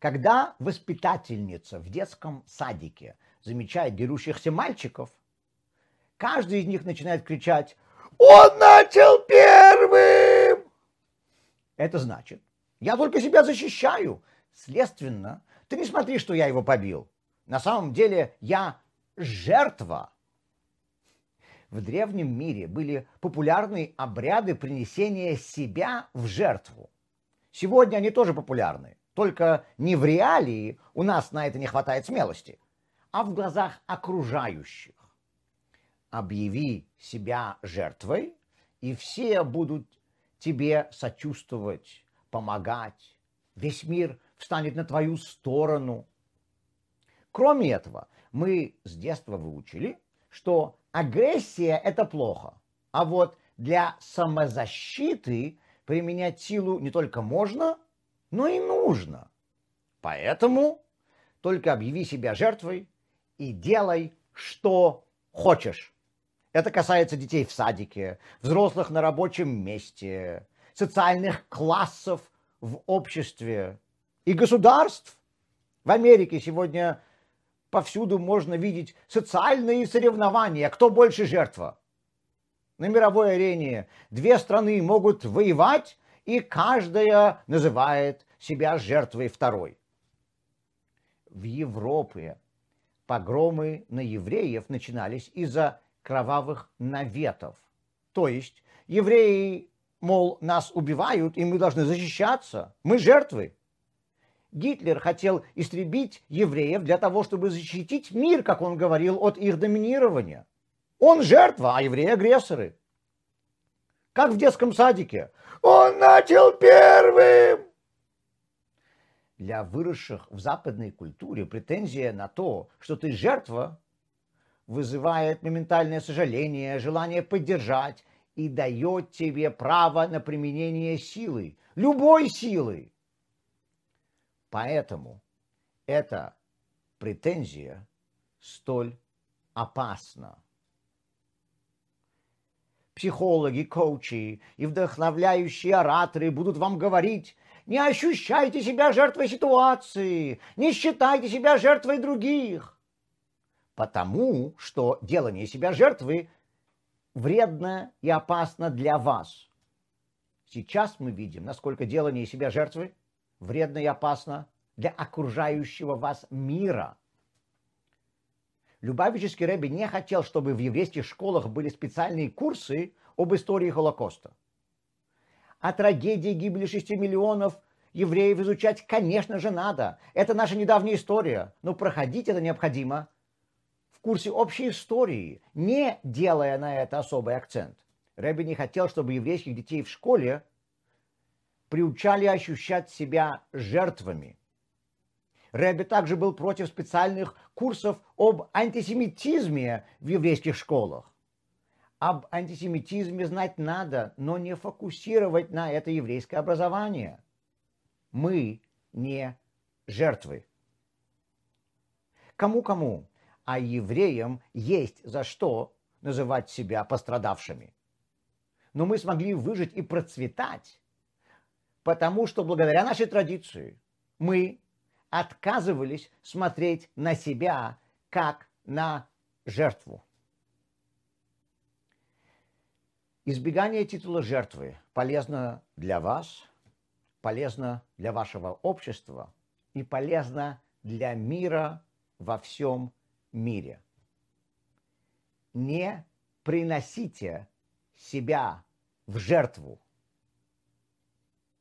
Когда воспитательница в детском садике замечает дерущихся мальчиков, каждый из них начинает кричать: «Он начал первым!» Это значит: я только себя защищаю. Следственно, ты не смотри, что я его побил. На самом деле я жертва. В древнем мире были популярны обряды принесения себя в жертву. Сегодня они тоже популярны, только не в реалии, у нас на это не хватает смелости, а в глазах окружающих. Объяви себя жертвой, и все будут тебе сочувствовать, помогать. Весь мир встанет на твою сторону. Кроме этого, мы с детства выучили, что агрессия – это плохо, а вот для самозащиты применять силу не только можно, но и нужно. Поэтому только объяви себя жертвой и делай, что хочешь. Это касается детей в садике, взрослых на рабочем месте, социальных классов в обществе и государств. В Америке сегодня повсюду можно видеть социальные соревнования, кто больше жертва. На мировой арене две страны могут воевать, и каждая называет себя жертвой второй. В Европе погромы на евреев начинались из-за кровавых наветов. То есть евреи, мол, нас убивают, и мы должны защищаться, мы жертвы. Гитлер хотел истребить евреев для того, чтобы защитить мир, как он говорил, от их доминирования. Он жертва, а евреи агрессоры. Как в детском садике. Он начал первым! Для выросших в западной культуре претензия на то, что ты жертва, вызывает моментальное сожаление, желание поддержать и дает тебе право на применение силы, любой силы. Поэтому эта претензия столь опасна. Психологи, коучи и вдохновляющие ораторы будут вам говорить: не ощущайте себя жертвой ситуации, не считайте себя жертвой других, потому что делание себя жертвой вредно и опасно для вас. Сейчас мы видим, насколько делание себя жертвой вредно и опасно для окружающего вас мира. Любавичский Ребе не хотел, чтобы в еврейских школах были специальные курсы об истории Холокоста. О трагедии гибели 6 миллионов евреев изучать, конечно же, надо. Это наша недавняя история, но проходить это необходимо в курсе общей истории, не делая на это особый акцент. Ребе не хотел, чтобы еврейских детей в школе приучали ощущать себя жертвами. Ребе также был против специальных курсов об антисемитизме в еврейских школах. Об антисемитизме знать надо, но не фокусировать на это еврейское образование. Мы не жертвы. Кому-кому, а евреям есть за что называть себя пострадавшими. Но мы смогли выжить и процветать, потому что благодаря нашей традиции мы отказывались смотреть на себя как на жертву. Избегание титула жертвы полезно для вас, полезно для вашего общества и полезно для мира во всем мире. Не приносите себя в жертву.